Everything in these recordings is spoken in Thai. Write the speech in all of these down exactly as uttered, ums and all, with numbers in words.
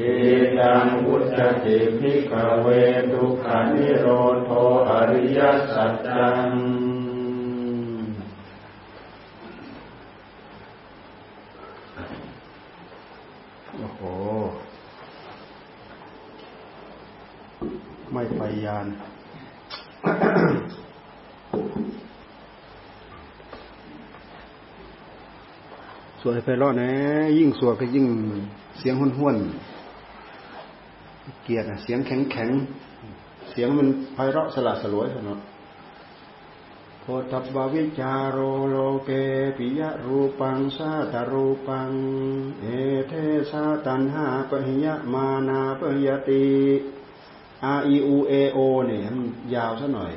อิตังอุจจติภิกขเวทุกขานิโรโธอริยสัจจังโอ้โหไม่ไปยาน สวดไปรอดนะยิ่งสวดก็ยิ่งเสียงห้วนๆเกียรติเสียงแข็งๆเสียงมันไพเราะสละสลวยเนาะโพธัพพวิจาโรโลเกปิยรูปังสาตรูปังเอเทสาตัณหาปะหิยะมานาปะหิยติอาอีอูเอโอเนี่ยมันยาวซะหน่อย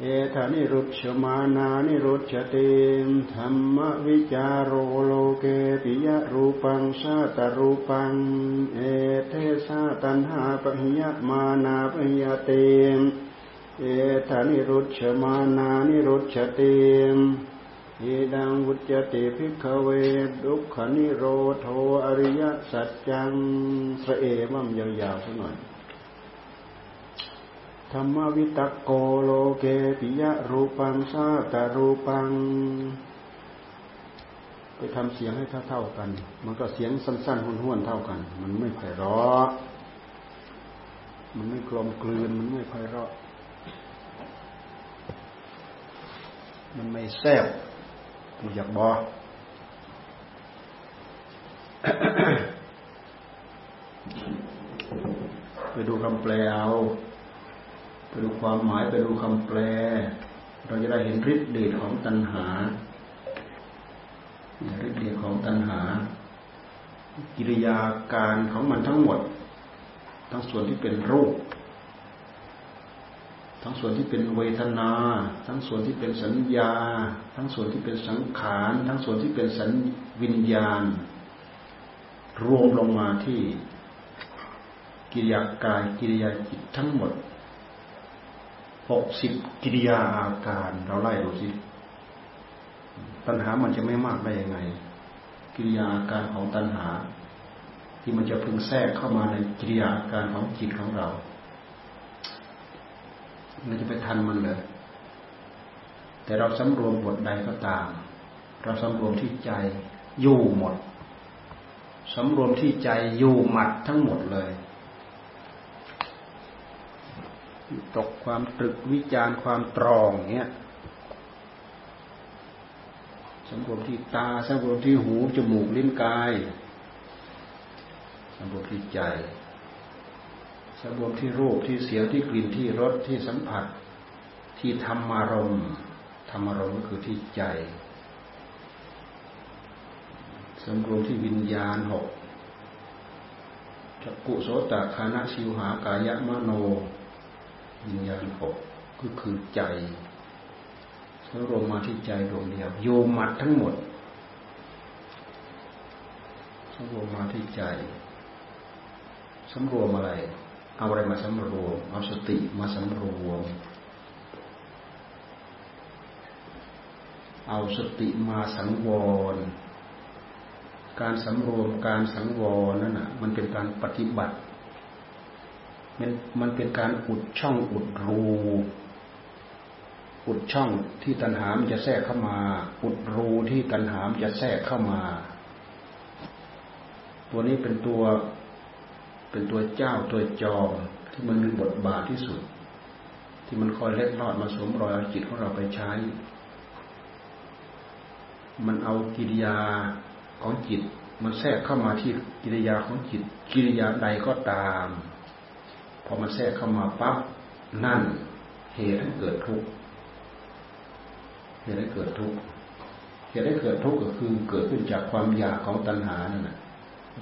เอธานิรุจฉมานานิรุจฉเตมธัมมวิจาโรโลเกปิยรูปังสาตรูปังเอเทสาตัณหาปะหิยะมานาปะหิยติเอธานิรุจฉมานานิรุจฉเตมอิดังวุจจติภิกขเวทุกขนิโรโธอริยสัจจังสเอมั่มยาวๆสักหน่อยธัมมวิตักโกโลเกปิยรูปังสาตรูปังไปทำเสียงให้เท่าๆกันมันก็เสียงสั้นๆห้วนๆเท่ากันมันไม่ไพเราะมันไม่กลมกลืนมันไม่ไพเราะมันไม่แซ่บกูอยากบอก ไปดูคำแปลเอาไปดูความหมายไปดูคำแปลเราจะได้เห็นฤทธิ์เดชของตัณหาฤทธิ์เดชของตัณหากิริยาการของมันทั้งหมดทั้งส่วนที่เป็นรูปทั้งส่วนที่เป็นเวทนาทั้งส่วนที่เป็นสัญญาทั้งส่วนที่เป็นสังขารทั้งส่วนที่เป็นสัญวิญญาณรวมลงมาที่กิริยากายกิริยาจิตทั้งหมดหกสิบกิริยาอาการเราไล่ดูสิตัณหามันจะไม่มากได้ยังไงกิริยาอาการของตัณหาที่มันจะพึงแทรกเข้ามาในกิริยาอาการของจิตของเราเราจะไปทันมันเลยแต่เราสำรวมบทใดก็ตามเราสำรวมที่ใจอยู่หมดสำรวมที่ใจอยู่หมัดทั้งหมดเลยตกความตรึกวิจารณ์ความตรองเนี้ยสำรวมที่ตาสำรวมที่หูจมูกลิ้นกายสำรวมที่ใจสำรวมที่รูปที่เสียงที่กลิ่นที่รสที่สัมผัสที่ธรรมารมณ์ธรรมารมณ์ก็คือที่ใจสำรวมที่วิญญาณหกจักขุโสตคานะชิวหากายมโนวิญญาณหกก็คือใจสำรวมมาที่ใจดวงเดียวโยมัดทั้งหมดสำรวมมาที่ใจสำรวมอะไรเอาอะไรมาสำรวมเอาสติมาสำรวมเอาสติมาสังวรการสำรวมการสังวรนั่นน่ะมันเป็นการปฏิบัติมันมันเป็นการอุดช่องอุดรูอุดช่องที่ตัณหามันจะแทรกเข้ามาอุดรูที่ตัณหามันจะแทรกเข้ามาตัวนี้เป็นตัวเป็นตัวเจ้าตัวจอมที่มันมีบทบาทที่สุดที่มันคอยเล็ดลอดมาสวมรอยเอาจิตของเราไปใช้มันเอากิริยาของจิตมันแทรกเข้ามาที่กิริยาของจิตกิริยาใดก็ตามพอมันแทรกเข้ามาปั๊บนั่นเหตุให้เกิดทุกข์เหตุให้เกิดทุกข์เหตุให้เกิดทุกข์ก็คือเกิดขึ้นจากความอยากของตัณหานั่นแหละ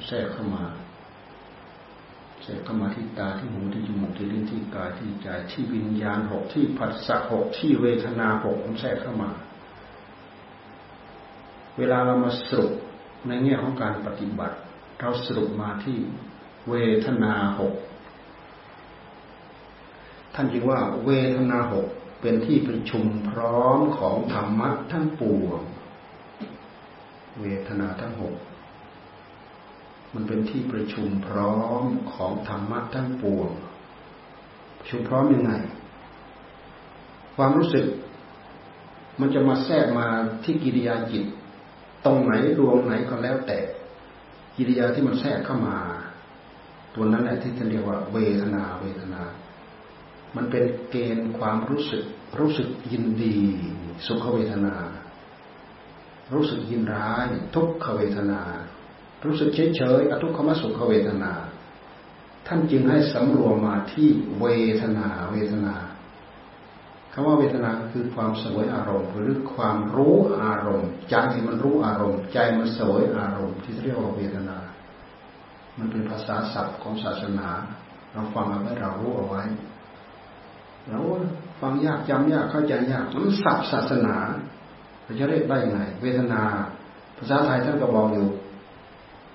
แทรกเข้ามาแทรกเข้ามาที่ตาที่หูที่จมูกที่ลิ้นที่กายที่ใจที่วิญญาณหกที่ผัสสะหกที่เวทนาหกมันแทรกเข้ามาเวลาเรามาสรุปในแง่ของการปฏิบัติเราสรุปมาที่เวทนาหกท่านจึงว่าเวทนาหกเป็นที่ประชุมพร้อมของธรรมะทั้งปวงเวทนาทั้งหก มันเป็นที่ประชุมพร้อมของธรรมะทั้งปวงประชุมพร้อมยังไงความรู้สึกมันจะมาแทรกมาที่กิริยาจิตตรงไหนดวงไหนก็แล้วแต่กิริยาที่มันแทรกเข้ามาตัวนั้นแหละที่ท่านเรียกว่าเวทนาเวทนามันเป็นเกณฑ์ความรู้สึกรู้สึกยินดีสุขเวทนารู้สึกยินร้ายทุกขเวทนารู้สึกเฉยเฉยอทุกขมสุขเวทนาท่านจึงให้สำรวมมาที่เวทนาเวทนาคำว่าเวทนาคือความเสวยอารมณ์หรือความรู้อารมณ์ใจมันรู้อารมณ์ใจมันเสวยอารมณ์ที่เรียกว่าเวทนามันเป็นภาษาศัพท์ของศาสนาเราฟังเอาไว้เรารู้เอาไว้เราฟังยากจำยากเข้าใจยากมันศัพท์ศาสนาเราจะเรียกได้ยังไงเวทนาภาษาไทยท่านก็บอกอยู่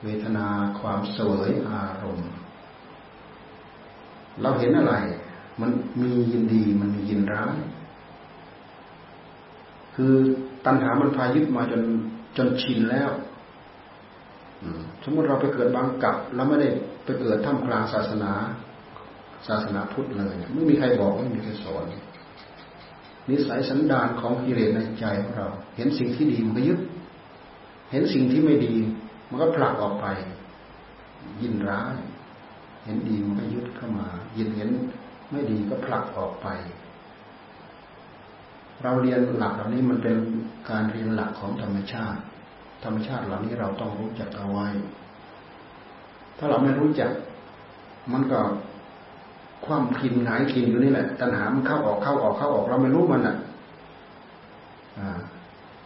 เวทนาความเสวยอารมณ์เราเห็นอะไรมันมียินดีมันมียินร้ายคือตัณหามันพายึดมาจนจนชินแล้วสมมติเราไปเกิดบางกับแล้วไม่ได้ไปเกิดท่ามกลางศาสนาศาสนาพุทธเลยไม่มีใครบอกไม่มีใครสอนนิสัยสันดานของกิเลสในใจของเราเห็นสิ่งที่ดีมันก็ยึดเห็นสิ่งที่ไม่ดีมันก็ผลักออกไปยินร้ายเห็นดีมันก็ยึดเข้ามายินเห็นไม่ดีก็ผลักออกไปเราเรียนหลักเหล่านี้มันเป็นการเรียนหลักของธรรมชาติธรรมชาติเหล่านี้เราต้องรู้จักเอาไว้ถ้าเราไม่รู้จักมันก็ความกินหงายกินอยู่นี่แหละตัณหามันเข้าออกเข้าออกเข้าออกเราไม่รู้มันอ่ะ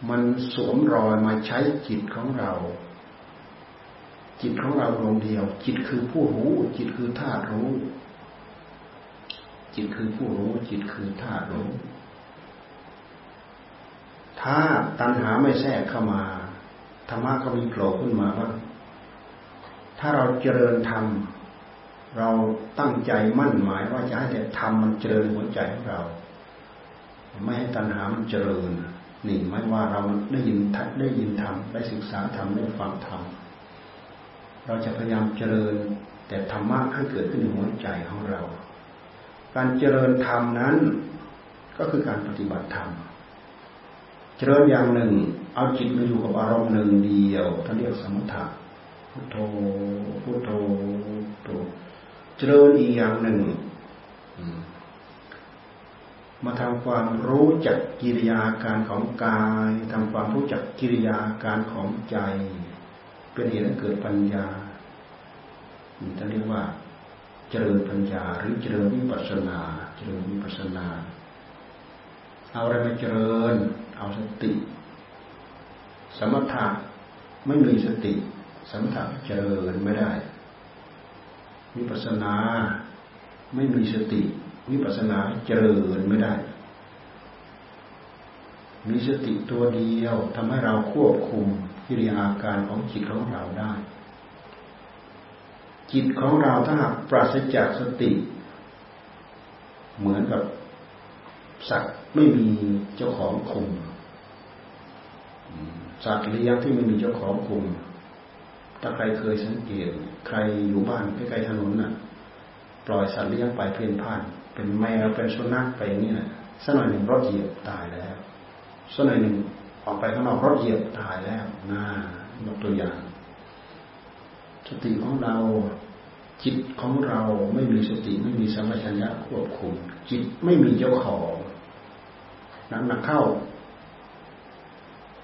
มันสวมรอยมาใช้จิตของเราจิตของเราดวงเดียวจิตคือผู้รู้จิตคือธาตุรู้จิตคือผู้รู้จิตคือธาตุรู้ถ้าตัณหาไม่แทรกเข้ามาธรรมะก็มีโผล่ขึ้นมาบ้างถ้าเราเจริญธรรมเราตั้งใจมั่นหมายว่าจะให้แต่ธรรมมันเจริญหัวใจของเราไม่ให้ตัณหามันเจริญนี่หมายว่าเราได้ยินทัดได้ยินธรรมได้ศึกษาธรรมได้ฟังธรรมเราจะพยายามเจริญแต่ธรรมะให้เกิดขึ้นในหัวใจของเราการเจริญธรรมนั้นก็คือการปฏิบัติธรรมเจริญอย่างหนึ่งเอาจิตมาอยู่กับอารมณ์หนึ่งเดียวท่านเรียกสมถะพุทโธพุทโธพุทเจริญอีกอย่างหนึ่งมาทำความรู้จักกิริยาการของกายทำความรู้จักกิริยาการของใจเป็นเหตุให้เกิดปัญญาท่านเรียกว่าเจริญปัญญาหรือเจริญวิปัสสนาเจริญวิปัสสนาเอาอะไรมาเจริญเอาสติสมถะไม่มีสติสมถะเจริญไม่ได้วิปัสสนาไม่มีสติวิปัสสนาเจริญไม่ได้มีสติตัวเดียวทำให้เราควบคุมกิริยาอาการของจิตของเราได้จิตของเราถ้าหากปราศจากสติเหมือนกับสัตว์ไม่มีเจ้าของคุมสัตว์เลี้ยงที่ไม่มีเจ้าของคุมถ้าใครเคยสังเกตใครอยู่บ้านใกล้ๆถนนน่ะปล่อยสัตว์เลี้ยงไปเพ่นพ่านเป็นแมวเป็นสุนัขไปอย่างนี้น่ะสักหน่อยหนึ่งรถเหยียบตายแล้วสักหน่อยหนึ่งออกไปข้างนอกรถเหยียบตายแล้วน่ายกตัวอย่างสติของเราจิตของเราไม่มีสติไม่มีสัมปชัญญะควบคุมจิตไม่มีเจ้าของหนักหนักเข้า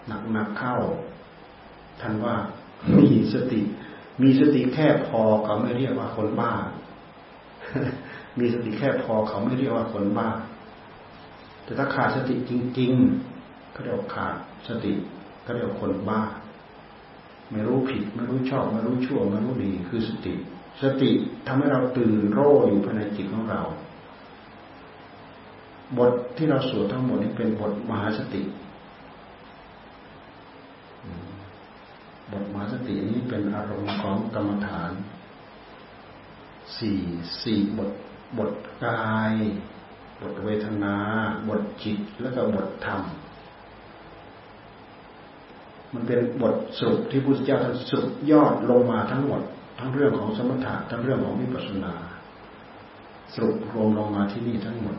หนักหนักเข้าท่านว่ามีสติมีสติแค่พอเขาไม่เรียกว่าคนบ้ามีสติแค่พอเขาไม่เรียกว่าคนบ้าแต่ถ้าขาดสติจริงๆก็เรียกขาดสติก็เรียกคนบ้าไม่รู้ผิดไม่รู้ชอบไม่รู้ชั่วไม่รู้ดีคือสติสติทำให้เราตื่นรู้อยู่ภายในจิตของเราบทที่เราสวดทั้งหมดนี้เป็นบทมหาสติบทมหาสตินี้เป็นอารมณ์ของกรรมฐานสี่สี่บทบทกายบทเวทนาบทจิตแล้วก็บทธรรมมันเป็นบทสรุปที่พุทธเจ้าท่านสรุปยอดลงมาทั้งหมด ทั้งเรื่องของสมถะทั้งเรื่องของวิปัสสนาสรุปรวมลงมาที่นี่ทั้งหมด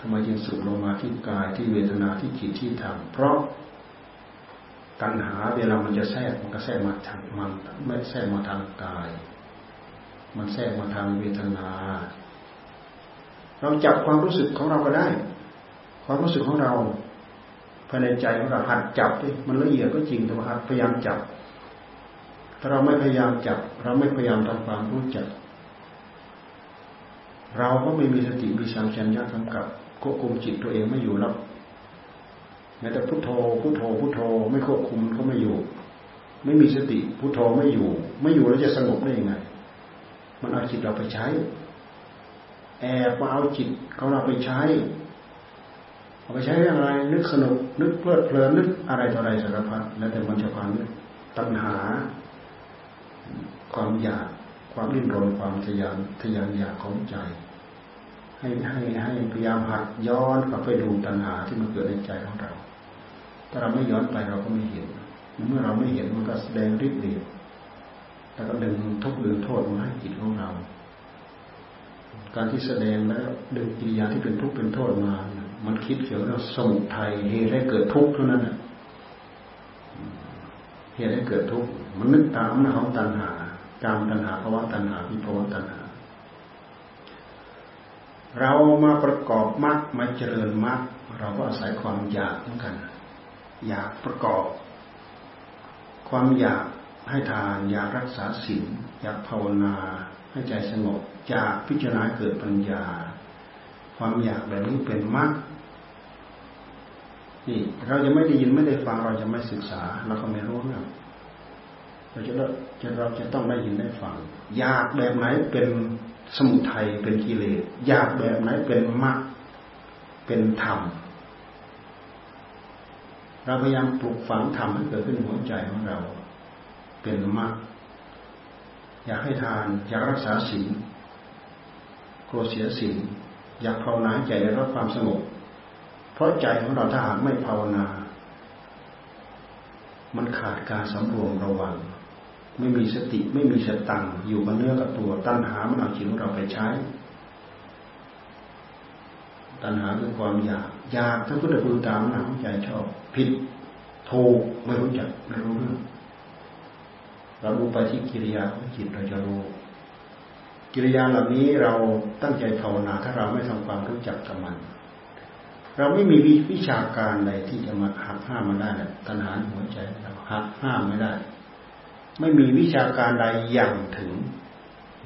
ทำไมจึงสรุปลงมาที่กายที่เวทนาที่จิตที่ธรรมเพราะตัณหาเวลามันจะแทรกมันก็แทรกมาทางมันไม่แทรกมาทางกายมันแทรกมาทางเวทนาเราจับความรู้สึกของเราก็ได้ความรู้สึกของเราภายในใจของเราหัดจับดิมันละเอียดก็จริงแต่ว่าหัดพยายามจับถ้าเราไม่พยายามจับเราไม่พยายามทำความรู้จักเราก็ไม่มีสติมีสัมปชัญญะกำกับควบคุมจิตตัวเองไม่อยู่หรอกแม้แต่พุทโธพุทโธพุทโธไม่ควบคุมก็ไม่อยู่ไม่มีสติพุทโธไม่อยู่ไม่อยู่แล้วจะสงบได้ยังไงมันเอาจิตเราไปใช้แอบมาเอาจิตของเราไปใช้เอาไปใช้เรื่องอะไรนึกสนุกนึกเพลิดเพลินนึกอะไรต่ออะไรสารพัดแล้วแต่มันจะความตัณหาความอยากความดิ้นรนความทะยานทะยานอยากของใจให้ให้ให้พยายามหัดย้อนกลับไปดูตัณหาที่มันเกิดในใจของเราถ้าเราไม่ย้อนไปเราก็ไม่เห็นเมื่อเราไม่เห็นมันก็แสดงฤทธิ์เดชแล้วก็ดึงทุกข์ดึงโทษมาให้จิตของเราการที่แสดงแล้วดึงกิริยาที่เป็นทุกข์เป็นโทษมามันคิดเกี่ยวกับสมุทัยเหตุให้เกิดทุกข์เท่านั้นน่ะเหตุให้เกิดทุกข์มันนึกตามอำนาจของตัณหากามตัณหาภวตัณหาวิภวตัณหาเรามาประกอบมรรคมาเจริญมรรคเราก็อาศัยความอยากเหมือนกันอยากประกอบความอยากให้ทานอยากรักษาศีลอยากภาวนาให้ใจสงบอยากพิจารณาเกิดปัญญาความอยากแบบนี้เป็นมรรคนี่เราจะไม่ได้ยินไม่ได้ฟังเราจะไม่ศึกษาเราก็ไม่รู้เรื่องเราจะเราจะต้องได้ยินได้ฟังอยากแบบไหนเป็นสมุทัยเป็นกิเลสอยากแบบไหนเป็นมรรคเป็นธรรมเราพยายามปลูกฝังธรรมให้เกิดขึ้นในหัวใจของเราเป็นมรรคอยากให้ทานอยากรักษาศีลกลัวเสียศีลอยากภาวนาให้ใจได้รับความสงบเพราะใจของเราถ้าหากไม่ภาวนามันขาดการสำรวมระวังไม่มีสติไม่มีสตังอยู่กับเนื้อกับตัวตัณหามันเอาจิตของเราไปใช้ตัณหาคือความอยากอยากถ้าพุทธบูตามหน้าของใจชอบผิดถูกไม่รู้จักไม่รู้เรื่องเรารู้ไปที่กิริยาของจิตเราจะรู้กิริยาเหล่านี้เราตั้งใจภาวนาถ้าเราไม่ทำความรู้จักกับมันเราไม่มีวิชาการใดที่จะมาหักห้ามมันได้นะตัณหาหัวใจเราหักห้ามไม่ได้ไม่มีวิชาการใดอย่างถึง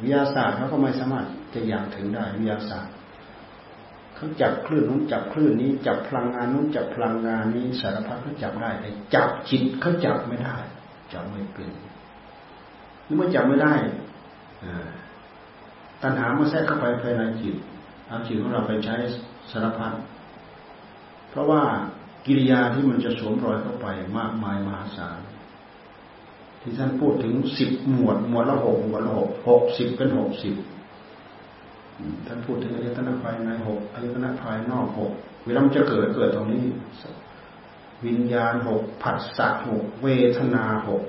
วิทยาศาสตร์เขาก็ไม่สามารถจะอย่างถึงได้วิทยาศาสตร์เขาจับคลื่นนู้นจับคลื่นนี้จับพลังงานนู้นจับพลังงานนี้สารพัดเขาจับได้แต่จับจิตเขาจับไม่ได้จับไม่เป็นเมื่อจับไม่ได้ตัณหามาแทรกเข้าไปภายในจิตเอาจิตของเราไปใช้สารพัดเพราะว่ากิริยาที่มันจะสวมรอยเข้าไปมากมายมหาศาลที่ท่านพูดถึงสิบหมวดหมวดละหกหมวดละหกหกสิบเป็นหกสิบท่านพูดถึงอายตนะภายในหกอายตนะภายนอกหกเวลามันจะเกิดเกิดตรงนี้วิญญาณหกผัสสะหกเวทนาหก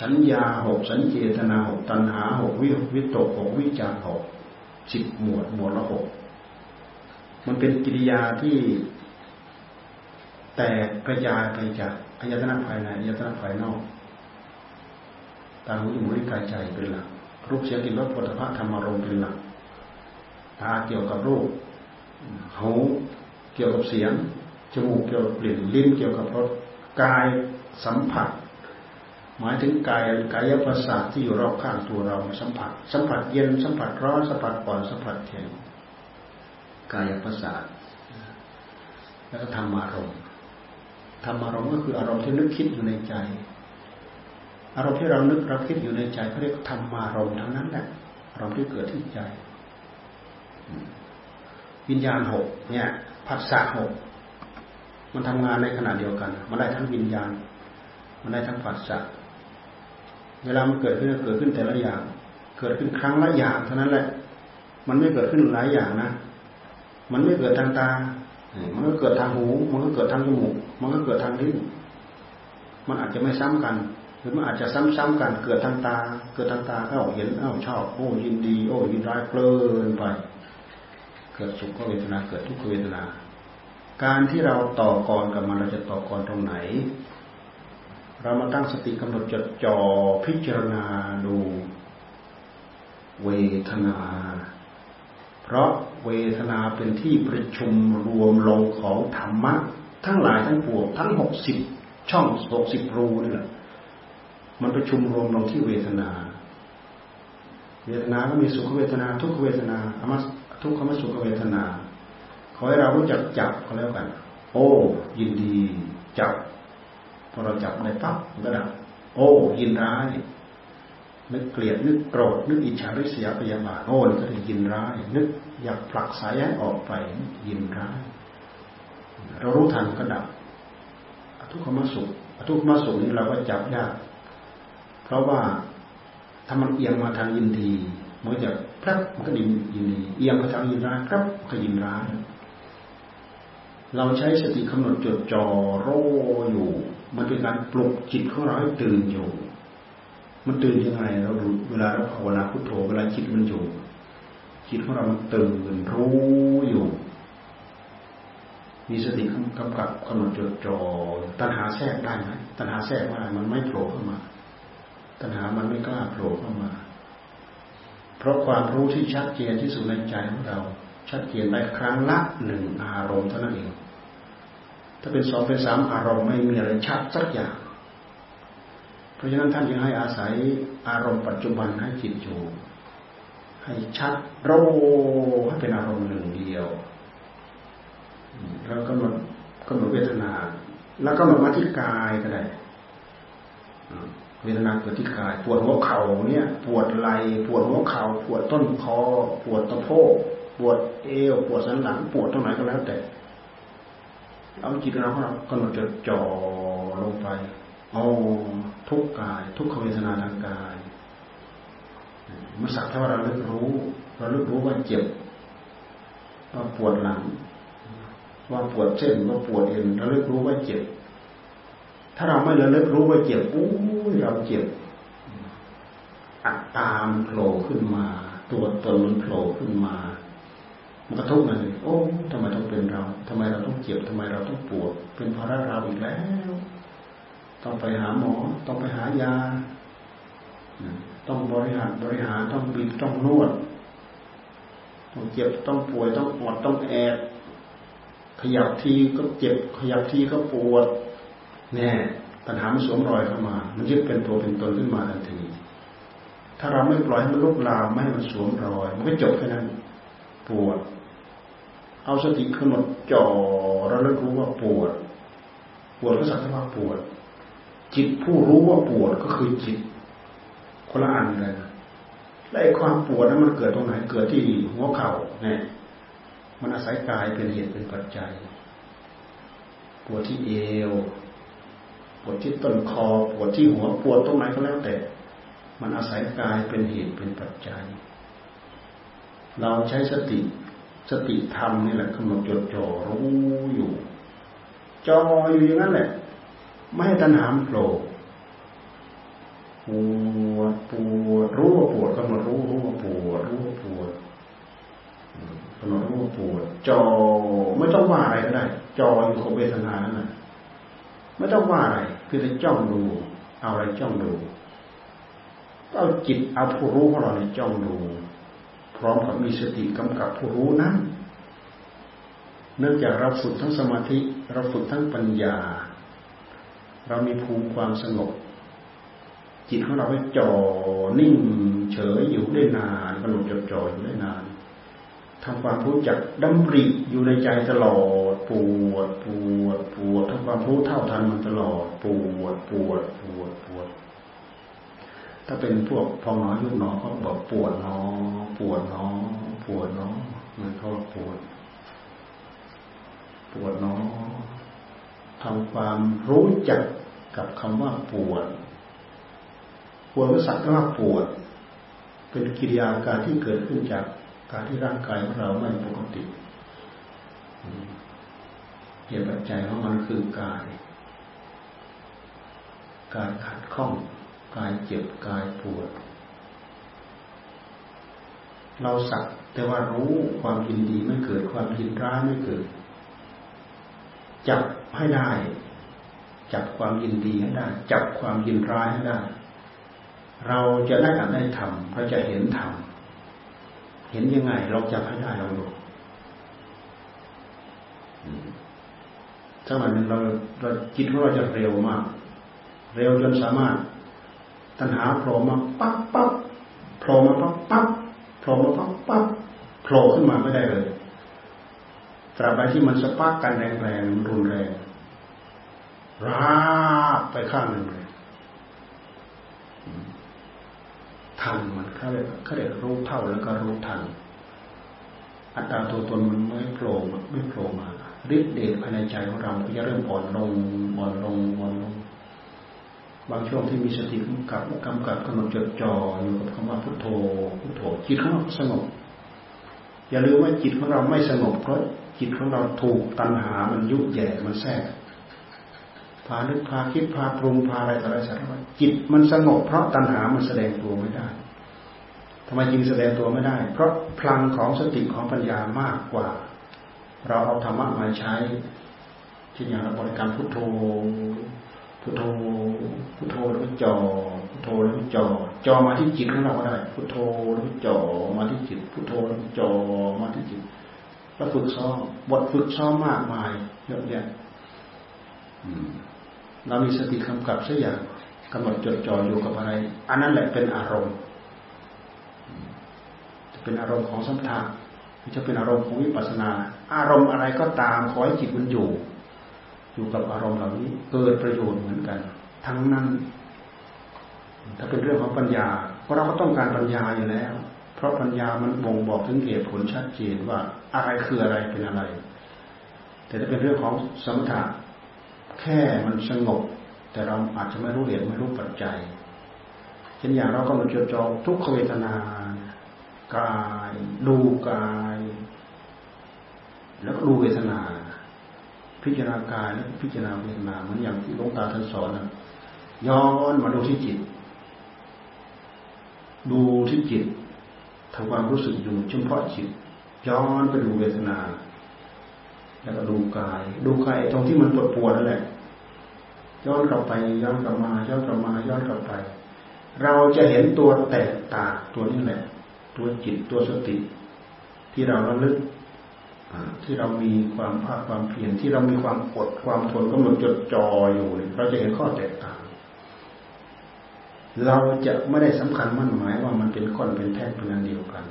สัญญาหกสัญเจตนาหกตัณหาหกวิวิตกหกวิจารหกสิบหมวดหมวดละหกมันเป็นกิริยาที่แตกกระจายไปจากอายตนะภายในอายตนะภายนอกตาหูจมูกลิ้นกายใจเป็นหลักรูปเสียงกลิ่นรสโผฏฐัพพะธรรมารมณ์เป็นหลักตาเกี่ยวกับรูปหูเกี่ยวกับเสียงจมูกเกี่ยวกับกลิ่นลิ้นเกี่ยวกับรสกายสัมผัสหมายถึงกายกายประสาทที่อยู่รอบข้างตัวเราสัมผัสสัมผัสเย็นสัมผัสร้อนสัมผัสอ่อนสัมผัสแข็งกายประสาทแล้วก็ธรรมารมณ์ธรรมารมณ์ก็คืออารมณ์ที่นึกคิดอยู่ในใจอารมณ์ที่เรานึกเราคิดอยู่ในใจเขาเรียกธรรมารมณ์ทั้งนั้นแหละอารมณ์ที่เกิดที่ใจวิญญาณหกเนี่ยผัสสะหกมันทำงานในขณะเดียวกันมันได้ทั้งวิญญาณมันได้ทั้งผัสสะเวลามันเกิดขึ้นเกิดขึ้นแต่ละอย่างเกิดขึ้นครั้งละอย่างเท่านั้นแหละมันไม่เกิดขึ้นหลายอย่างนะมันไม่เกิดทางตามันก็เกิดทางหูมันก็เกิดทางจมูกมันก็เกิดทางลิ้น มันอาจจะไม่ซ้ำกันหรือมันอาจจะซ้ำๆกันเกิดทางตาเกิดทางตาเอ้าเห็นเอ้าชอบโอ้ยินดีโอ้ยินร้ายเพลินไปเกิดสุขเวทนาเกิดทุกขเวทนาการที่เราต่อกรกับมันเราจะต่อกรตรงไหนเรามาตั้งสติกำหนดจดจ่อพิจารณาดูเวทนาเพราะเวทนาเป็นที่ประชุมรวมลงของธรรมะทั้งหลายทั้งปวงทั้งหกสิบช่องหกสิบรูนี่แหละมันประชุมรวมลงที่เวทนาเวทนาก็มีสุขเวทนาทุกขเวทนาอมทุกขมสุขเวทนาขอให้เรารู้จักจับก็แล้วกันโอ้ยินดีจับพอเราจับในปั๊บมันก็ดับโอ้ยินร้ายนึกเกลียดนึกโกรธนึกอิจฉาริษยาพยาบาทโอ้นี่ก็ยินร้ายนึกอยากผลักสายให้ออกไปยินร้ายเรารู้ทันก็ดับอทุกขมสุขอทุกขมสุขนี่เราก็จับยากเพราะว่าถ้ามันเอียงมาทางยินดีมันจะพลับมันก็ยินดีเอียงมาทางยินร้ายพลับก็ยินร้ายเราใช้สติกำหนดจดจ่อโรอยู่มันเป็นการปลุกจิตของเราให้ตื่นอยู่มันตื่นยังไงเราดูเวลาเราภาวนาพุทโธเวลาจิตมันอยู่จิตของเรามันตื่นรู้อยู่มีสติกำกับกำหนดจดจ่อตัณหาแทรกได้ไหมตัณหาแทรกว่ามันไม่โผล่เข้ามาตัณหามันไม่กล้าโผล่เข้ามาเพราะความรู้ที่ชัดเจนที่สุดในใจของเราชัดเจนไปครั้งละหนึ่งอารมณ์เท่านั้นเองถ้าเป็นสองเป็นสามอารมณ์ไม่มีอะไรชัดสักอย่างเพราะฉะนั้นท่านยังให้อาศัยอารมณ์ปัจจุบันให้จิตอยู่ให้ชัดโรให้เป็นอารมณ์หนึ่งเดียวแล้วกำหนดกำหนดเวทนาแล้วกำหนดมาที่กายก็ได้เวทนาเกิดที่กายปวดหัวเข่าเนี่ยปวดไหล่ปวดหัวเข่าปวดต้นคอปวดสะโพกปวดเอวปวดสันหลังปวดตรงไหนก็แล้วแต่เอาจิตเราของเรากำหนดจดจ่อลงไปเอาทุกกายทุกขเวทนาทางกายมันสักเท่าเราเริ่มรู้เราเริ่มรู้ว่าเจ็บว่าปวดหลังว่าปวดเส้นว่าปวดเอ็นเราเริ่มรู้ว่าเจ็บถ้าเราไม่ระลึกรู้ว่าเจ็บอู้ยเราเจ็บอัตตาโผล่ขึ้นมาตัวตนมันโผล่ขึ้นมามันกระทบกันเลยโอ้ทำไมต้องเป็นเราทำไมเราต้องเจ็บทำไมเราต้องปวดเป็นภาระเราอีกแล้วต้องไปหาหมอต้องไปหายาต้องบริหารบริหารต้องบีบต้องนวดต้องเจ็บต้องป่วยต้องปวดต้องแอบขยับทีก็เจ็บขยับทีก็ปวดแน่ปัญหามันสวมรอยเข้ามามันยึดเป็นตัวเป็นตนขึ้นมาทันทีถ้าเราไม่ปล่อยให้มันลุกลามไม่ให้มันสวมรอยมันก็จบแค่นั้นปวดเอาสติกำหนดจ่อระลึกรู้ว่าปวดปวดก็สักแต่ว่าปวดจิตผู้รู้ว่าปวดก็คือจิตคนละอันเลยและความปวดนั้นมันเกิดตรงไหนเกิดที่หัวเข่าเนี่ยมันอาศัยกายเป็นเหตุเป็นปัจจัยปวดที่เอวปวดที่ต้นคอปวดที่หัวปวดตรงไหนก็แล้วแต่มันอาศัยกายเป็นเหตุเป็นปัจจัยเราใช้สติสติธรรมนี่แหละกำหนดจดจ่อรู้อยู่จ่ออยู่อย่างนั้นแหละไม่ให้ตัณหาโผล่ปวดปวดรู้ว่าปวดกำหนดรู้รู้ว่าปวดรู้ว่าปวดกำหนดรู้ว่าปวดจ่อไม่ต้องว่าอะไรก็ได้จ่ออยู่กับเวทนานั่นแหละไม่ต้องว่าอะไรคือจะจ้องดูเอาอะไรจ้องดูเอาจิตเอาผู้รู้ของเราเนี่ยจ้องดูพร้อมกับมีสติกำกับผู้รู้นั้นเนื่องจากเราฝึกทั้งสมาธิเราฝึกทั้งปัญญาเรามีภูมิความสงบจิตของเราไปจ่อนิ่งเฉยอยู่ได้นานกำหนดจดจ่ออยู่ได้นานทำความรู้จักดำริอยู่ในใจตลอดปวดปวดปวดทำความรู้เท่าทันมันตลอดปวดปวดปวดปวดถ้าเป็นพวกพองน้อยยุบน้อยก็บอกปวดน้อปวดน้อปวดน้อมันก็ปวดปวดน้อทำความรู้จักกับคำว่าปวดปวดก็สักแต่ว่าปวดเป็นกิริยาการที่เกิดขึ้นจากการที่ร่างกายของเราไม่ปกติเหตุปัจจัยของมันคือกาย กายขัดข้องกายเจ็บกายปวดเราสักแต่ว่ารู้ความยินดีไม่เกิดความยินร้ายไม่เกิดจับให้ได้จับความยินดีให้ได้จับความยินร้ายให้ได้เราจะได้อาจได้ทำเราจะเห็นทำเห็นยังไงเราจับให้ได้เราดูถ้าวันนึงเราเราคิดว่าเราจะเร็วมากเร็วจนสามารถตัณหาโผล่มาปั๊บปั๊บโผล่มาปั๊บปั๊บโผล่มาปั๊บปั๊บโผล่ขึ้นมาไม่ได้เลยตราบใดที่มันสะพักกันแรงๆมันรุนแรงราบไปข้างหนึ่งเลยทันมันเขาเรียกเขาเรียกรู้เท่าแล้วก็รู้ทันอัตตาตัวตนมันไม่โผล่ไม่โผล่มาฤทธิ์เดชภายในใจของเราก็จะเริ่มอ่อนลงอ่อนลงอ่อนลงบางช่วงที่มีสติกำกับกำกับกำหนดจดจ่ออยู่กับคำว่าพุทโธพุทโธจิตของเราสงบอย่าลืมว่าจิตของเราไม่สงบเพราะจิตของเราถูกตัณหามันยุแย่มันแทรกพานึกพาคิดพาปรุงพาอะไรต่ออะไรสารพัดจิตมันสงบเพราะตัณหามันแสดงตัวไม่ได้ทำไมจึงแสดงตัวไม่ได้เพราะพลังของสติของปัญญามากกว่าเราเอาธรรมะมาใช้ที่อย่างบริกรรมพุทโธพุทโธพุทโธแล้วจ่อพุทโธแล้วจ่อจ่อมาที่จิตของเราก็ได้พุทโธแล้วจ่อมาที่จิตพุทโธแล้วจ่อมาที่จิตแล้วฝึกซ้อมบทฝึกซ้อมมากมายเยอะแยะเรามีสติกำกับสักอย่างกำหนดจดจ่ออยู่กับอะไรอันนั้นแหละเป็นอารมณ์จะเป็นอารมณ์ของสัมผัสจะเป็นอารมณ์ของวิปัสสนาอารมณ์อะไรก็ตามขอให้จิตมันอยู่อยู่กับอารมณ์เหล่านี้เกิดประโยชน์เหมือนกันทั้งนั้นถ้าเป็นเรื่องของปัญญาเพราะเราก็ต้องการปัญญาอยู่แล้วเพราะปัญญามันบ่งบอกถึงเหตุผลชัดเจนว่าอะไรคืออะไรเป็นอะไรแต่ถ้าเป็นเรื่องของสมถะแค่มันสงบแต่เราอาจจะไม่รู้เหตุไม่รู้ปัจจัยเช่นอย่างเราก็มาจดจ่อทุกขเวทนากายดูกายแล้วก็ดูเวทนาพิจารณากายแล้วพิจารณาเวทนาเหมือนอย่างที่หลวงตาท่านสอนนะย้อนมาดูที่จิตดูที่จิตทำความรู้สึกอยู่เฉพาะจิตย้อนไปดูเวทนาแล้วก็ดูกายดูกายตรงที่มันปวดปวดนั่นแหละย้อนกลับไปย้อนกลับมาย้อนกลับมาย้อนกลับไปเราจะเห็นตัวแตกต่างตัวนี้แหละตัวจิตตัวสติที่เราระลึกที่เรามีความภาคความเพียรที่เรามีความอดความทนกำหนดจดจ่ออยู่เราจะเห็นข้อแตกต่างเราจะไม่ได้สำคัญมั่นหมายว่ามันเป็นก้อนเป็นแท่งเป็นอันเดียวกัน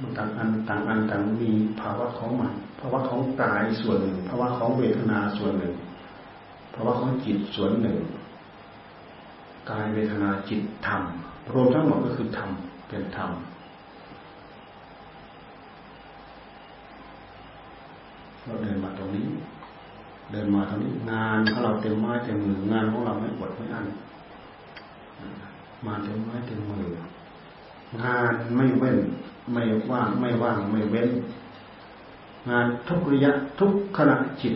มันต่างอันต่างอันต่างมีภาวะของมันภาวะของกายส่วนหนึ่งภาวะของเวทนาส่วนหนึ่งภาวะของจิตส่วนหนึ่งกายเวทนาจิตธรรมรวมทั้งหมดก็คือธรรมเป็นธรรมเราเดินมาตรงนี้เดินมาตรงนี้งานของเราเต็มไม้เต็มมืองานของเราไม่ปวดไม่อั้นมาเต็มไม้เต็มมืองานไม่เว้นไม่ว่างไม่ว่างไม่เว้นงานทุกระยะทุกขณะจิต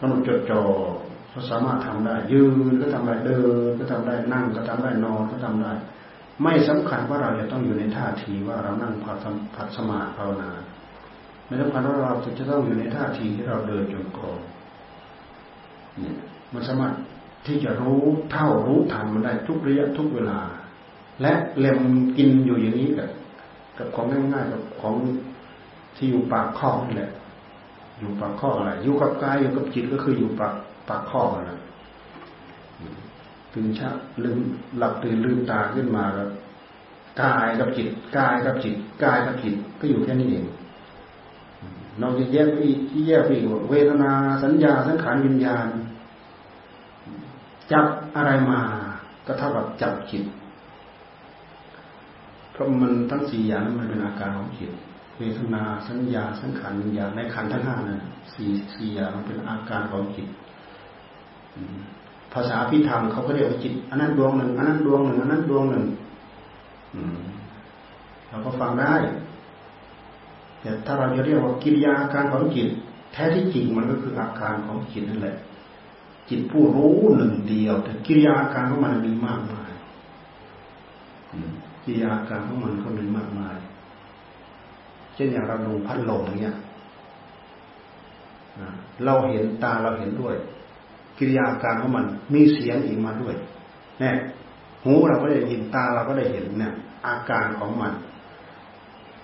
กำหนดจดจ่อเราสามารถทำได้ยืนก็ทำได้เดินก็ทำได้นั่งก็ทำได้นอนก็ทำได้ไม่สำคัญว่าเราจะต้องอยู่ในท่าทีว่าเรานั่งผัดสมาธิภาวนาไม่ต้องการว่าเราจะต้องอยู่ในท่าทีที่เราเดินจงกรมเนี่ยมันสามารถที่จะรู้เท่ารู้ทันมันได้ทุกระยะทุกเวลาและเล็มกินอยู่อย่างนี้กับกับของง่ายๆกับของที่อยู่ปากคอกนี่แหละอยู่ปากคอกอะไรอยู่กับกายอยู่กับจิตก็คืออยู่ปากปากคอกนะตื่นเช้าลืมหลับตื่นลืมตาขึ้นมาแล้วกายกับจิตกายกับจิตกายกับจิตก็อยู่แค่นี้เองเราจะแยกไปที่แยกไปว่าเวทนาสัญญาสังขารวิญญาณจับอะไรมาก็เท่ากับจับจิตเพราะมันทั้งสี่อย่างนั้นมันเป็นอาการของจิตเวทนาสัญญาสังขารวิญญาณในขันธ์ทั้งห้าเนี่ยสี่สี่อย่างมันเป็นอาการของจิตภาษาพิธามเขาก็เรียกว่าจิตอันนั้นดวงหนึ่งอันนั้นดวงหนึ่งอันนั้นดวงหนึ่งเราก็ฟังได้แต่ถ้าเราจะเรียกว่ากิริยาอาการของจิตแท้ที่จริงมันก็คืออาการของจิตนั่นแหละ จิตผู้รู้หนึ่งเดียวแต่กิริยาการของมันมีมากมายกิริยาการของมันก็มีมากมายเช่นอย่างเราดูพัดลมเนี่ยเราเห็นตาเราเห็นด้วยกิริยาการของมันมีเสียงอีกมาด้วยเนี่ยหูเราก็ได้ยินตาเราก็ได้เห็นเนี่ยอาการของมัน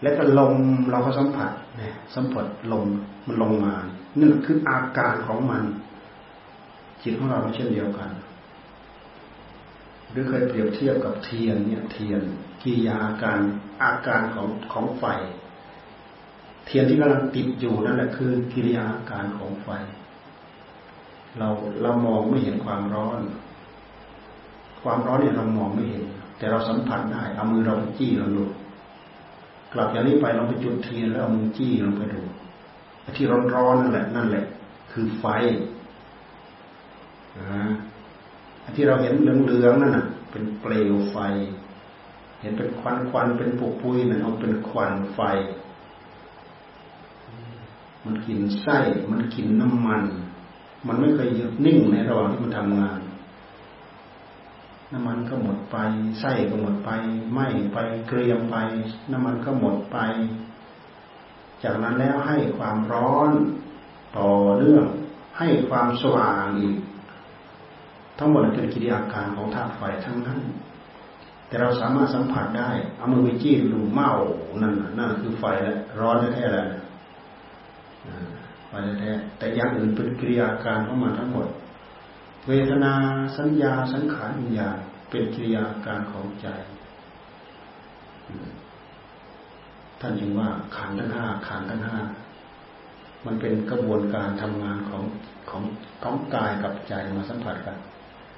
และก็ลมเราก็สัมผัสเนี่ยสัมผัสลมมันลงมานี่คืออาการของมันจิตของเราก็เช่นเดียวกันหรือเคยเปรียบเทียบกับเทียนเนี่ยเทียนกิริยาการอาการของของไฟเทียนที่กำลังติดอยู่นั่นแหละคือกิริยาการของไฟเราเรามองไม่เห็นความร้อนความร้อนเนี่ยเรามองไม่เห็นแต่เราสัมผัสได้เอามือเราไปจี้เราดูกลับจากนี้ไปเราไปจุดเทียนแล้วเอามือจี้ลงไปดูที่ร้อนๆนั่นแหละนั่นแหละคือไฟที่เราเห็นเหลืองๆนั่นน่ะเป็นเปลวไฟเห็นเป็นควันควันเป็นปุกปุยนั่นเอาเป็นควันไฟมันกินไส้มันกินน้ำมันมันไม่เคยหยุดนิ่งในระหว่างที่มันทำงานน้ำมันก็หมดไปไส้ก็หมดไปไหม้ไปเกรียมไปน้ำมันก็หมดไปจากนั้นแล้วให้ความร้อนต่อเนื่องให้ความสว่างอีกทั้งหมดเป็นกิริยาการของธาตุไฟทั้งนั้นแต่เราสามารถสัมผัสได้เอามือไปจี้ดูเม่านั่นนั่นคือไฟแล้วร้อนแท้ๆแล้วไฟแท้แต่อย่างอื่นเป็นกิริยาการของมันทั้งหมดเวทนาสัญญาสังขารวิญญาณเป็นกิริยาการของใจท่านจึงว่าขันธ์ทั้งห้าขันธ์ทั้งห้ามันเป็นกระบวนการทำงานของของของกายกับใจมาสัมผัสกัน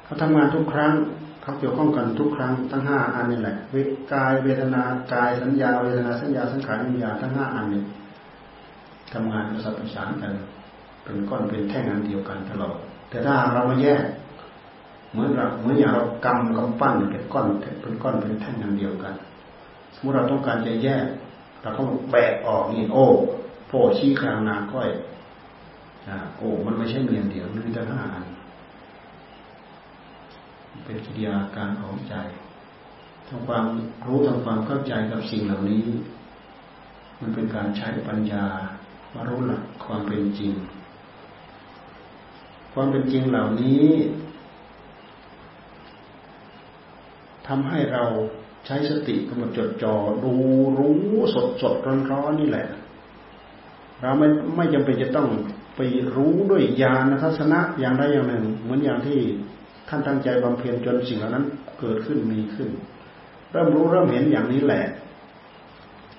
เขาทำงานทุกครั้งเขาเกี่ยวข้องกันทุกครั้งทั้งห้าอันนี่แหละเวทกายเวทนากายสัญญาเวทนาสัญญาสังขารวิญญาณทั้งห้าอันนี้ทำงานประสานประสานกันเป็นก้อนเป็นแท่งอันเดียวกันตลอดแต่ถ้าเรามาแยกเหมือนเราเหมือนอย่างเรากำกำปั้นเป็นก้อนเป็นก้อนเป็นแท่งอันเดียวกันสมมติเราต้องการจะแยกเราก็แบกออกนี่โอ้โผชี้กลางนาก้อยอ่าโอ้มันไม่ใช่เพียงเดียวมันมีทั้งห้าอันเป็นกิริยาการของใจทำความรู้ทำความเข้าใจกับสิ่งเหล่านี้มันเป็นการใช้ปัญญามารู้หลักความเป็นจริงความเป็นจริงเหล่านี้ทำให้เราใช้สติกำหนดจดจ่อดูรู้สดสดร้อนร้อนนี่แหละเราไม่ไม่จำเป็นจะต้องไปรู้ด้วยญาณทัศนะอย่างใดอย่างหนึ่งเหมือนอย่างที่ท่านตั้งใจบำเพ็ญจนสิ่งเหล่านั้นเกิดขึ้นมีขึ้นเริ่มรู้เริ่มเห็นอย่างนี้แหละ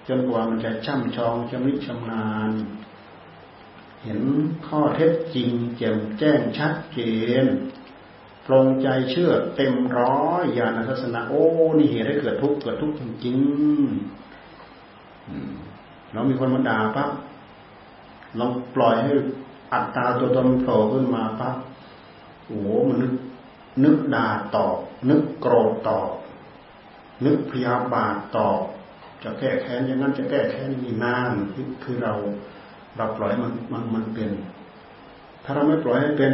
จนกว่ามันจะช่ำชองชำนิชำนาญเห็นข้อเท็จจริงแจ่มแจ้งชัดเจนปรงใจเชื่อเต็มร้อยญาณทัศนะโอ้นี่เหตุให้เกิดทุกข์เกิดทุกข์จริงๆเรามีคนมาด่าปั๊บเราปล่อยให้อัตตาตัวตนโผล่ขึ้นมาปั๊บโอ้มันนึกนึกด่าตอบนึกโกรธตอบนึกพยาบาทตอบจะแก้แค้นอย่างนั้นจะแก้แค้นนี่นานคือเราเราปล่อยมันมันมันเป็นถ้าเราไม่ปล่อยให้เป็น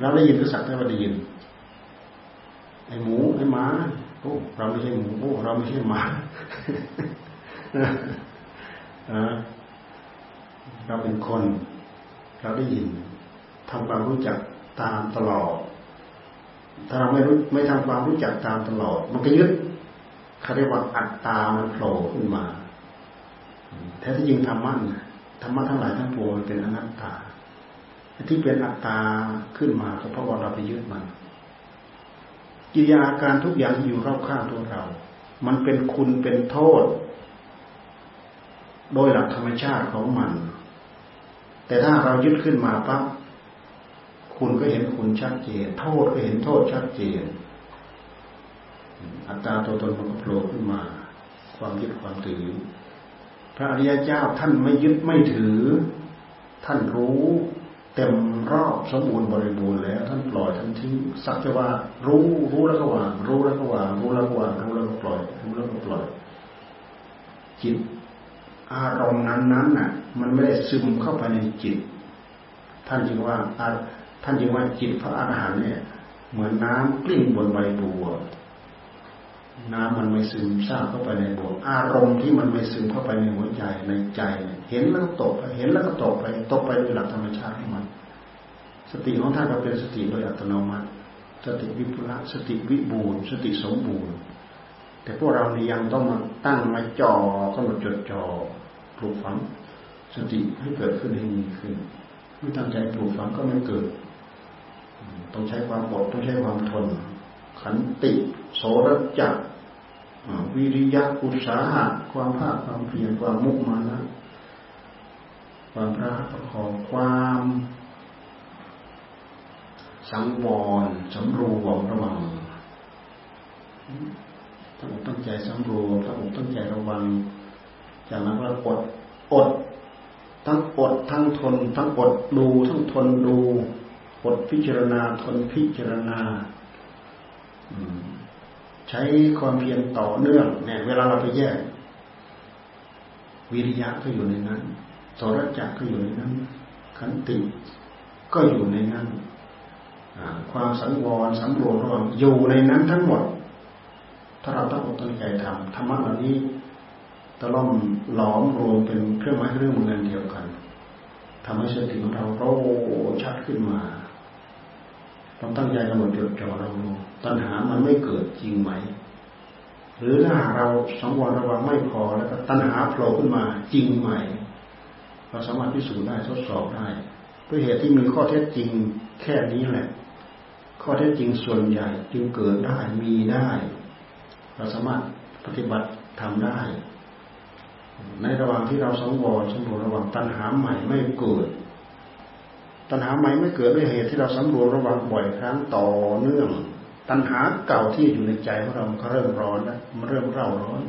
เราได้ยินก็สักแต่ว่าได้ยินไอ้หมูไอ้หมาโอ้เราไม่ใช่หมูโอ้เราไม่ใช่หมาเราเป็นคนเราได้ยินทำความรู้จักตามตลอดถ้าเราไม่รู้ไม่ทำความรู้จักตามตลอดมันก็ยึดเขาเรียกว่าอัตตามันโผล่ขึ้นมาแท้ที่จริงธรรมะธรรมะทั้งหลายทั้งปวงเป็นอนัตตาที่เป็นอัตตาขึ้นมาก็เพราะว่าเราไปยึดมันกิริยาการทุกอย่างอยู่รอบข้างตัวเรามันเป็นคุณเป็นโทษโดยหลักธรรมชาติของมันแต่ถ้าเรายึดขึ้นมาปั๊บคุณก็เห็นคุณชัดเจนโทษก็เห็นโทษชัดเจนอัตตาตัวตนมันก็โผล่ขึ้นมาความยึดความถือพระอริยเจ้าท่านไม่ยึดไม่ถือท่านรู้เต็มรอบสมบูรณ์บริบูรณ์แล้วท่านปล่อยท่านทิ้งสักแต่ว่ารู้รู้แล้วก็วางรู้แล้วก็วางรู้แล้วก็วางรู้แล้วก็ปล่อยรู้แล้วก็ปล่อยจิตอารมณ์นั้นๆน่ะมันไม่ได้ซึมเข้าไปในจิตท่านจึงว่าพ ท่านจึงว่าจิตพระอรหันต์เนี่ยเหมือนน้ำกลิ้งบนใบบัวน้ำมันไม่ซึมซาบเข้าไปในบัวอารมณ์ที่มันไม่ซึมเข้าไปในหัวใจในใจเห็นแล้วตกไปเห็นแล้วก็ตกไปตกไปโดยหลักธรรมชาติของมันสติของท่านก็เป็นสติโดยอัตโนมัติสติวิปุละสติวิบูรณ์สติสมบูรณ์แต่พวกเราเนี่ยยังต้องมาตั้งมาจ่อต้องมาจดจ่อปลูกฝังสติให้เกิดขึ้นให้มีขึ้นไม่ตั้งใจปลูกฝังก็ไม่เกิดต้องใช้ความอดต้องใช้ความทนขันติโสรจักวิริยะอุตสาหะความภาคความเพียรความมุมานะความพระประคองความสังวรสำรวมระวังตั้งอกตั้งใจสำรวมตั้งอกตั้งใจระวังจากนั้นก็อดอดทั้งอดทั้งทนทั้งอดดูทั้งทนดูอดพิจารณาทนพิจารณาใช้ความเพียรต่อเนื่องเนี่ยเวลาเราไปแยกวิริยะก็อยู่ในนั้นโสรจักก็อยู่ในนั้นขันติก็อยู่ในนั้นความสังวรสำรวมระวังอยู่ในนั้นทั้งหมดถ้าเราตั้งอกตั้งใจทำธรรมะเหล่านี้ตะล่อมหลอมรวมเป็นเครื่องไม้เครื่องมือเดียวกันทำให้สติของเราโรชัดขึ้นมาเราตั้งใจกำหนดจดจ่อเราตัณหามันไม่เกิดจริงไหมหรือถ้าเราสังวรระวังไม่พอแล้วก็ตัณหาโผล่ขึ้นมาจริงไหมเราสามารถพิสูจน์ได้ทดสอบได้ด้วยเหตุที่มีข้อเท็จจริงแค่นี้แหละข้อเท็จจริงส่วนใหญ่จึงเกิดได้มีได้เราสามารถปฏิบัติทำได้ในระหว่างที่เราสังวรสังวรระวังตัณหาใหม่ไม่เกิดตัณหาใหม่ไม่เกิดด้วยเหตุที่เราสำรวมระวังบ่อยครั้งต่อเนื่องตัณหาเก่าที่อยู่ในใจของเรามันก็เริ่มร้อนแล้วมันเริ่มเร่าร้อน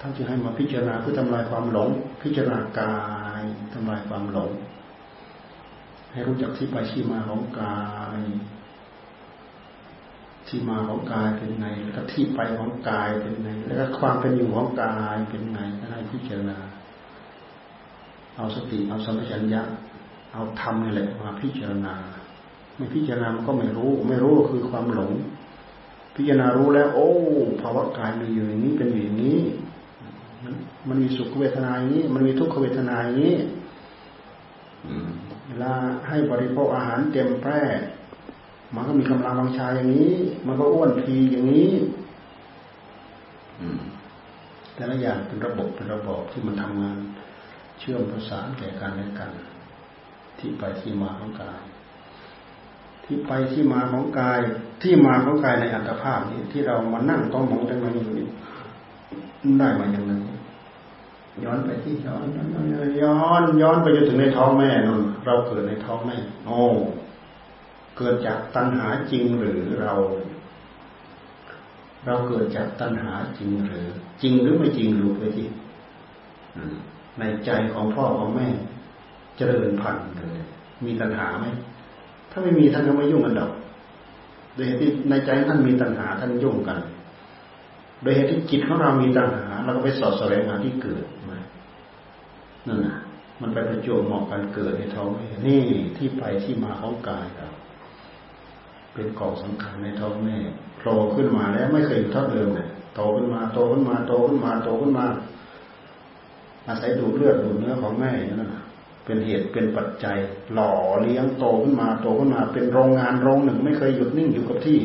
ท่านจึงให้มาพิจารณาเพื่อทำลายความหลงพิจารณากายทำลายความหลงให้รู้จักที่ไปที่มาของกายที่มาของกายเป็นไงแล้วก็ที่ไปของกายเป็นไงแล้วก็ความเป็นอยู่ของกายเป็นไงก็ให้พิจารณาเอาสติเอาสัมปชัญญะเอาธรรมนี่แหละมาพิจารณาไม่พิจารณามันก็ไม่รู้ไม่รู้ก็คือความหลงพิจารณารู้แล้วโอ้ภาวะกายมีอยู่อย่างนี้เป็นอย่างนี้มันมีสุขเวทนาอย่างนี้มันมีทุกขเวทนาอย่างนี้เวลาให้บริโภคอาหารเต็มแพร่มันก็มีกำลังวังชาอย่างนี้มันก็อ้วนพีอย่างนี้แต่ละอย่างเป็นระบบเป็นระบบที่มันทำงานเชื่อมประสานแก่กันและกันที่ไปที่มาของกายที่ไปที่มาของกายที่มาของกายในอัตภาพนี้ที่เรามานั่งต้องมองได้มาอย่างนี้ได้มาอย่างนั้นย้อนไปที่ย้อนย้อนย้อนไปจนถึงในท้องแม่นู่นเราเกิดในท้องแม่โอ้เกิดจากตัณหาจริงหรือเราเราเกิดจากตัณหาจริงหรือจริงหรือไม่จริงรู้ไปที่ในใจของพ่อของแม่เจริญพันธุ์เลยมีตัณหาไหมถ้าไม่มีท่านก็ไม่ยุ่งกันหรอกโดยเหตุที่ในใจท่านมีตัณหาท่านยุ่งกันโดยเหตุที่จิตของเรามีตัณหาเราก็ไปสอดแสวงหาที่เกิดมานั่นน่ะมันไปประจวบเหมาะกันเกิดในท้องแม่นี่ที่ไปที่มาของกายเราเป็นกองสำคัญในท้องแม่โผล่ขึ้นมาแล้วไม่เคยอยู่เท่าเดิมเลยโตขึ้นมาโตขึ้นมาโตขึ้นมาโตขึ้นมาอาศัยดูดเลือดดูดเนื้อของแม่นั่นนะเป็นเหตุเป็นปัจจัยหล่อเลี้ยงโตขึ้นมาโตขึ้นมาเป็นโรงงานโรงหนึ่งไม่เคยหยุดนิ่งอยู่กับที่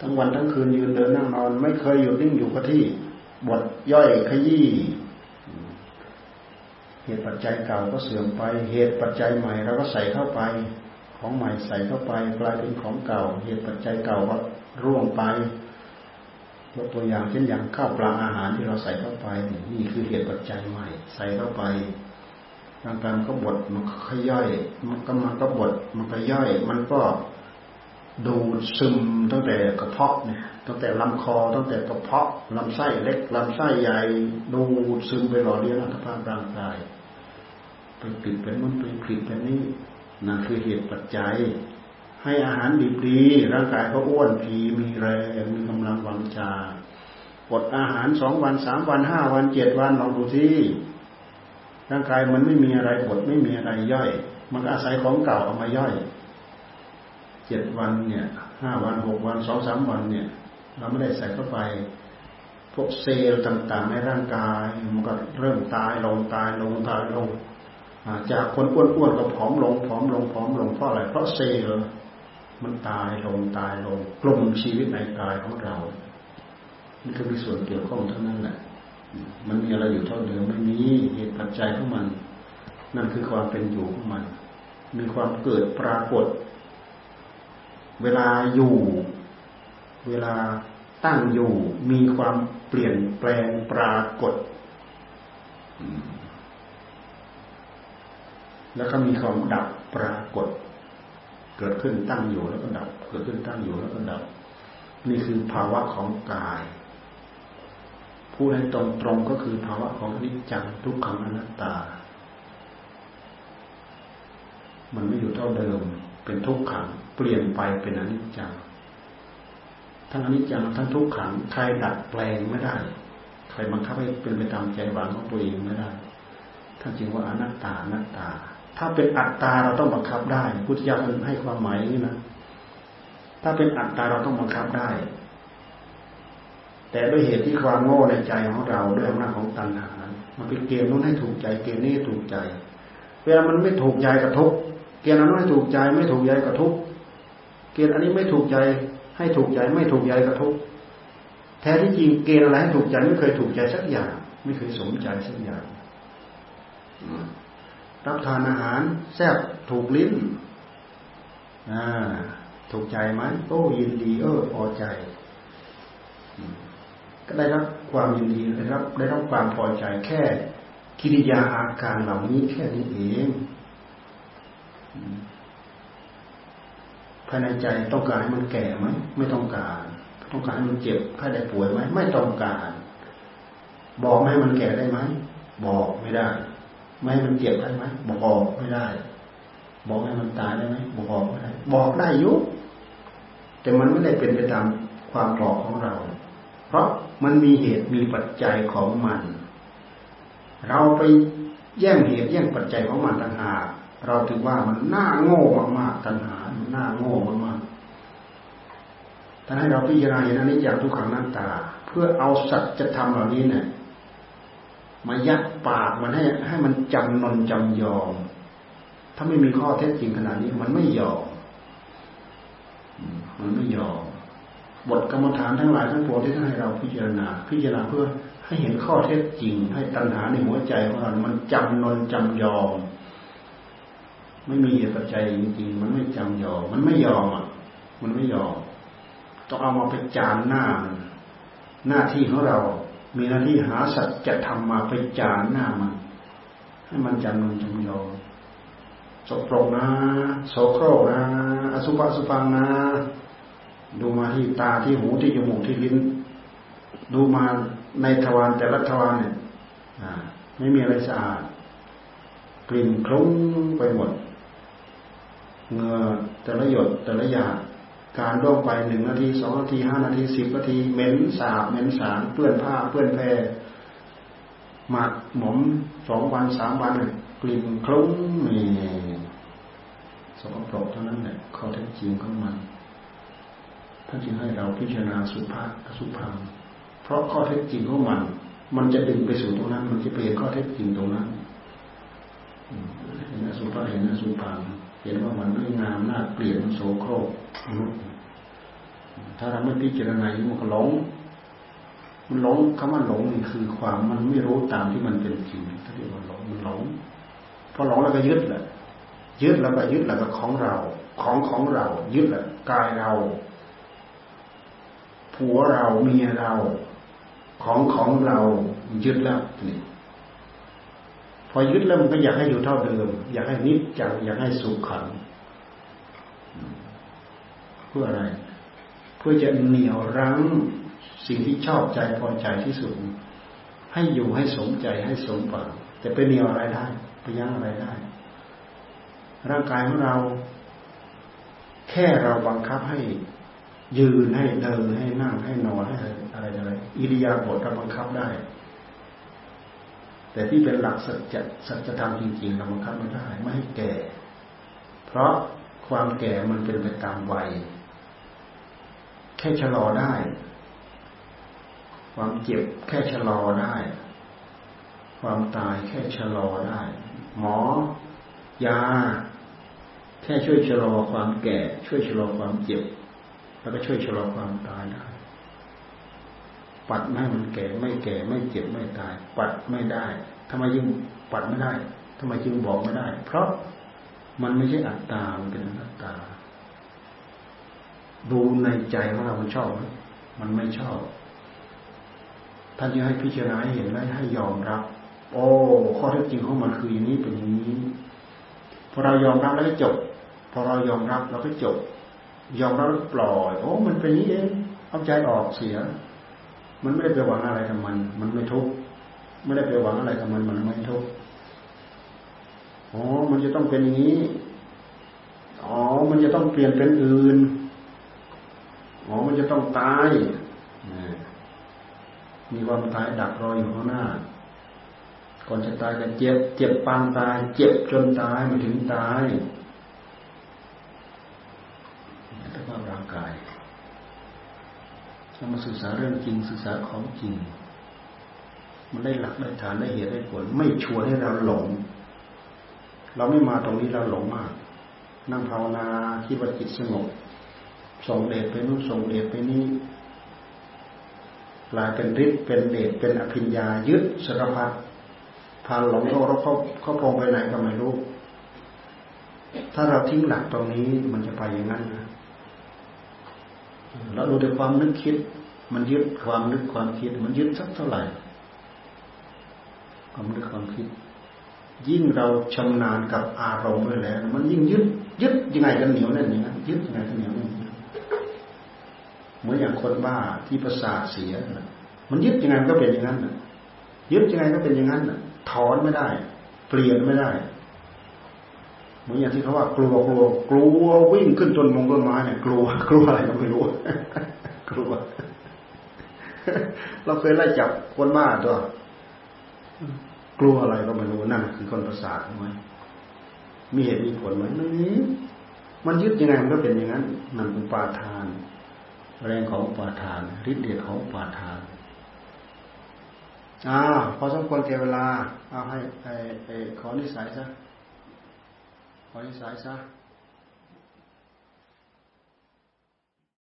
ทั้งวันทั้งคืนยืนเดินนั่งนอนไม่เคยหยุดนิ่งอยู่กับที่บดย่อยขยี้เหตุปัจจัยเก่าก็เสื่อมไปเหตุปัจจัยใหม่เราก็ใส่เข้าไปของใหม่ใส่เข้าไปกลายเป็นของเก่าเหตุปัจจัยเก่าก็ร่วงไปยกตัวอย่างเช่นอย่างข้าวปลาอาหารที่เราใส่เข้าไปนี่คือเหตุปัจจัยใหม่ใส่เข้าไปร่างกายมันก็บดมันก็ย่อยมันก็มันก็บดมันก็ย่อยมันก็ดูดซึมตั้งแต่กระเพาะเนี่ยตั้งแต่ลำคอตั้งแต่กระเพาะลำไส้เล็กลำไส้ใหญ่ดูดซึมไปหล่อเลี้ยงอัตภาพร่างกายไปติดเป็นมันไปผิดเป็นนี้นั่นคือเหตุปัจจัยให้อาหารดีๆร่างกายก็อ้วนพีมีแรงมีกำลังวังชาอดอาหารสองวันสามวันห้าวันเจ็ดวันลองดูสิร่างกายมันไม่มีอะไรอดไม่มีอะไรย่อย มันอาศัยของเก่าเอามาย่อยเจ็ดวันเนี่ยห้าวันหกวันสองสามวันเนี่ยเราไม่ได้ใส่เข้าไปพวกเซลล์ต่างๆในร่างกายมันก็เริ่มตายลงตายลงตายลงจากคนอ้วนๆก็ผอมลงผอมลงผอมลงเพราะอะไรเพราะเซลล์มันตายลงตายลงกลุ่มชีวิตในกายของเรานี่ก็มีส่วนเกี่ยวข้องเท่านั้นแหละมันมีอะไรอยู่เท่าเดิมไม่มีเหตุปัจจัยของมันนั่นคือความเป็นอยู่ของมันมีความเกิดปรากฏเวลาอยู่เวลาตั้งอยู่มีความเปลี่ยนแปลงปรากฏแล้วก็มีความดับปรากฏเกิดขึ้นตั้งอยู่แล้วก็ดับเกิดขึ้นตั้งอยู่แล้วก็ดับนี่คือภาวะของกายผู้ใดตรงตรงก็คือภาวะของอนิจจังทุกขังอนัตตามันไม่อยู่เท่าเดิมเป็นทุกขังเปลี่ยนไปเป็นอนิจจังทั้งอนิจจังทั้งทุกขังใครดัดแปลงไม่ได้ใครบังคับให้เป็นไปตามใจหวังของตัวเองไม่ได้ท่านจึงว่าอนัตตาอนัตตาถ้าเป็นอัตตาเราต้องบังคับได้พุทธเจ้าให้ความหมายอย่างนี้นะถ้าเป็นอัตตาเราต้องบังคับได้แต่ด้วยเหตุที่ความโง่ในใจของเราด้วยอำนาจของตัณหามันเป็นเกมนู้นให้ถูกใจเกมนี้ถูกใจเวลามันไม่ถูกใจกระทบเกมนั้นไม่ถูกใจไม่ถูกใจกระทบเกมอันนี้ไม่ถูกใจให้ถูกใจไม่ถูกใจกระทบแท้ที่จริงเกมอะไรให้ถูกใจไม่เคยถูกใจสักอย่างไม่เคยสมใจสักอย่างรับทานอาหารแซ่บถูกลิ้นถูกใจไหมโอ้ยินดีเออพอใจก็ได้รับความยินดีได้รับได้รับความพอใจแค่กิริยาอาการเหล่านี้แค่นี้เองภายในใจต้องการให้มันแก่ไหมไม่ต้องการต้องการให้มันเจ็บให้ได้ป่วยไหมไม่ต้องการบอกให้มันแก่ได้ไหมบอกไม่ได้ไม่ให้มันเจ็บได้ไหมบอกไม่ได้บอกให้มันตายได้ไหมบอกไม่ได้บอกได้อยู่แต่มันไม่ได้เป็นไปตามความหลอกของเราเพราะมันมีเหตุมีปัจจัยของมันเราไปแย่งเหตุแย่งปัจจัยของมันต่างหากเราถือว่ามันน่าโง่มากๆต่างหากมันน่าโง่มากๆแต่ให้เราพิจารณาอย่างนี้อย่างทุกขังหน้าตาเพื่อเอาสัจธรรมเหล่านี้เนี่ยมายัดปากมันให้ให้มันจำนนจำยอมถ้าไม่มีข้อเท็จจริงขนาดนี้มันไม่ยอมมันไม่ยอมบทกรรมฐานทั้งหลายทั้งปวงที่ท่านให้เราพิจารณาพิจารณาเพื่อให้เห็นข้อเท็จจริงให้ตัณหาในหัวใจของเรามันจำนนจำยอมไม่มีเหตุปัจจัยจริงๆมันไม่จำยอมมันไม่ยอมอ่ะมันไม่ยอมต้องเอามาเป็นจานหน้าหน้าที่ของเรามีหน้าที่หาสัจธรรมมาเป็นจานหน้ามันให้มันจำนนจำยอมสกปรกนะโสโครกนะอสุภะอสุภังนะดูมาที่ตาที่หูที่จมูกที่ลิ้นดูมาในทวารแต่ละทวารเนี่ยไม่มีอะไรสะอาดกลิ่นคลุ้งไปหมดเหงื่อแต่ละหยดแต่ละหยาดการล่วงไปหนึ่งนาทีสองนาทีห้านาทีสิบนาทีเหม็นสาบเหม็นสารเปื้อนผ้าเปื้อนแพรหมักหมมสองวันสามวันกลิ่นคลุ้งนี่สกปรกเท่านั้นแหละข้อเท็จจริงของมันท่านจึงให้เราพิจารณาสุภาพสุภาพเพราะข้อเท็จจริงของมันมันจะดึงไปสู่ตรงนั้นมันจะเปลี่ยนข้อเท็จจริงตรงนั้นเห็นสุภาพเห็นสุภาพเห็นว่ามันไม่งามน่าเปลี่ยนโสโครกถ้าเราไม่พิจารณาอย่างมันก็หลงมันหลงคำว่าหลงนี่คือความมันไม่รู้ตามที่มันเป็นจริงถ้าเรียกว่าหลงมันหลงพอหลงแล้วก็ยึดแหละยึดแล้วก็ยึดแล้วก็ของเราของของเรายึดแหละกายเราผัวเราเมียเราของของเรายึดแล้วนี่พอยึดแล้วมันก็อยากให้อยู่เท่าเดิมอยากให้นิจจังอยากให้สุขขังเพื่ออะไรเพื่อจะเหนี่ยวรั้งสิ่งที่ชอบใจพอใจที่สุดให้อยู่ให้สมใจให้สมหวังแต่ไปเหนี่ยวอะไรได้ไปยั้งอะไรได้ร่างกายของเราแค่เราบังคับให้ยืนให้เดินให้นั่งให้นอนให้อะไรอะไรอิริยาบถเราบังคับได้แต่ที่เป็นหลักสัจสัจธรรมจริงๆเราบังคับไม่ได้ไม่ให้แก่ เพราะความแก่มันเป็นไปตามวัยแค่ชะลอได้ความเจ็บแค่ชะลอได้ความตายแค่ชะลอได้หมอยาแค่ช่วยชะลอความแก่ช่วยชะลอความเจ็บแล้วก็ช่วยชะลอความตายได้ปัดไม่ให้มันแก่ไม่แก่ไม่เจ็บไม่ตายปัดไม่ได้ทำไมยิ่งปัดไม่ได้ทำไมจึงบอกไม่ได้เพราะมันไม่ใช่อัตตามันเป็นอัตตาดูในใจของเรามันชอบไหมมันไม่ชอบท่านจะให้พิจารณาเห็นและให้ยอมรับโอ้ข้อเท็จจริงของมันคืออย่างนี้เป็นอย่างนี้พอเรายอมรับแล้วก็จบพอเรายอมรับเราก็จบยอมรับแล้วปล่อยโอ้มันเป็นนี้เองเอาใจออกเสียมันไม่ได้ไปหวังอะไรกับมันมันไม่ทุกข์ไม่ได้ไปหวังอะไรกับมันมันไม่ทุกข์อ๋อมันจะต้องเป็นอย่างนี้อ๋อมันจะต้องเปลี่ยนเป็นอื่นอ๋อมันจะต้องตายมีความตายดักรออยู่ข้างหน้าก่อนจะตายก็เจ็บเจ็บปางตายเจ็บจนตายมันถึงตายนี่คือความร่างกายเรามาศึกษาเรื่องจริงศึกษาของจริงมันได้หลักได้ฐานได้เหตุได้ผลไม่ชวนให้เราหลงเราไม่มาตรงนี้เราหลงมากนั่งภาวนาที่ว่าจิตสงบส่งเดชไปนู้นส่งเดชไปนี้กลายเป็นฤทธิ์เป็นเดชเป็นอภิญญายึดสารพัดพาหลงโลกแล้วเขาเขาพงไปไหนก็ไม่รู้ถ้าเราทิ้งหลักตรงนี้มันจะไปอย่างนั้นนะแล้วดูแต่ความนึกคิดมันยึดความนึกความคิดมันยึดสักเท่าไหร่ความนึกความคิดยิ่งเราชำนาญกับอารมณ์ด้วยแล้วมันยิ่งยึดยึดยังไงกันเหนียวแน่นอย่างนั้นยึดยังไงกันเหนียวแน่นเหมือนอย่างคนบ้าที่ประสาทเสียมันยึดยังไงก็เป็นอย่างนั้นยึดยังไงก็เป็นอย่างนั้นถอนไม่ได้เปลี่ยนไม่ได้เหมือนอย่างที่เขาว่ากลัวกลัวกลัววิ่งขึ้นต้นมงต้นไม้เนี่ยกลัวกลัวอะไรก็ไม่รู้กลัวเราเคยไล่จับคนบ้าตัวกลัวอะไรก็ไม่รู้นั่นคือคนประสาทมั้ยมีเหตุมีผลมั้ยนี่มันยึดยังไงมันก็เป็นอย่างนั้นนั่นอุปาทานแรงของอุปาทานฤทธิ์เดชของอุปาทานอ้าวพอสมควรแก่เวลาเอาให้ไอ้ไอ้ขอนิสัยซะขอนิสัยซะ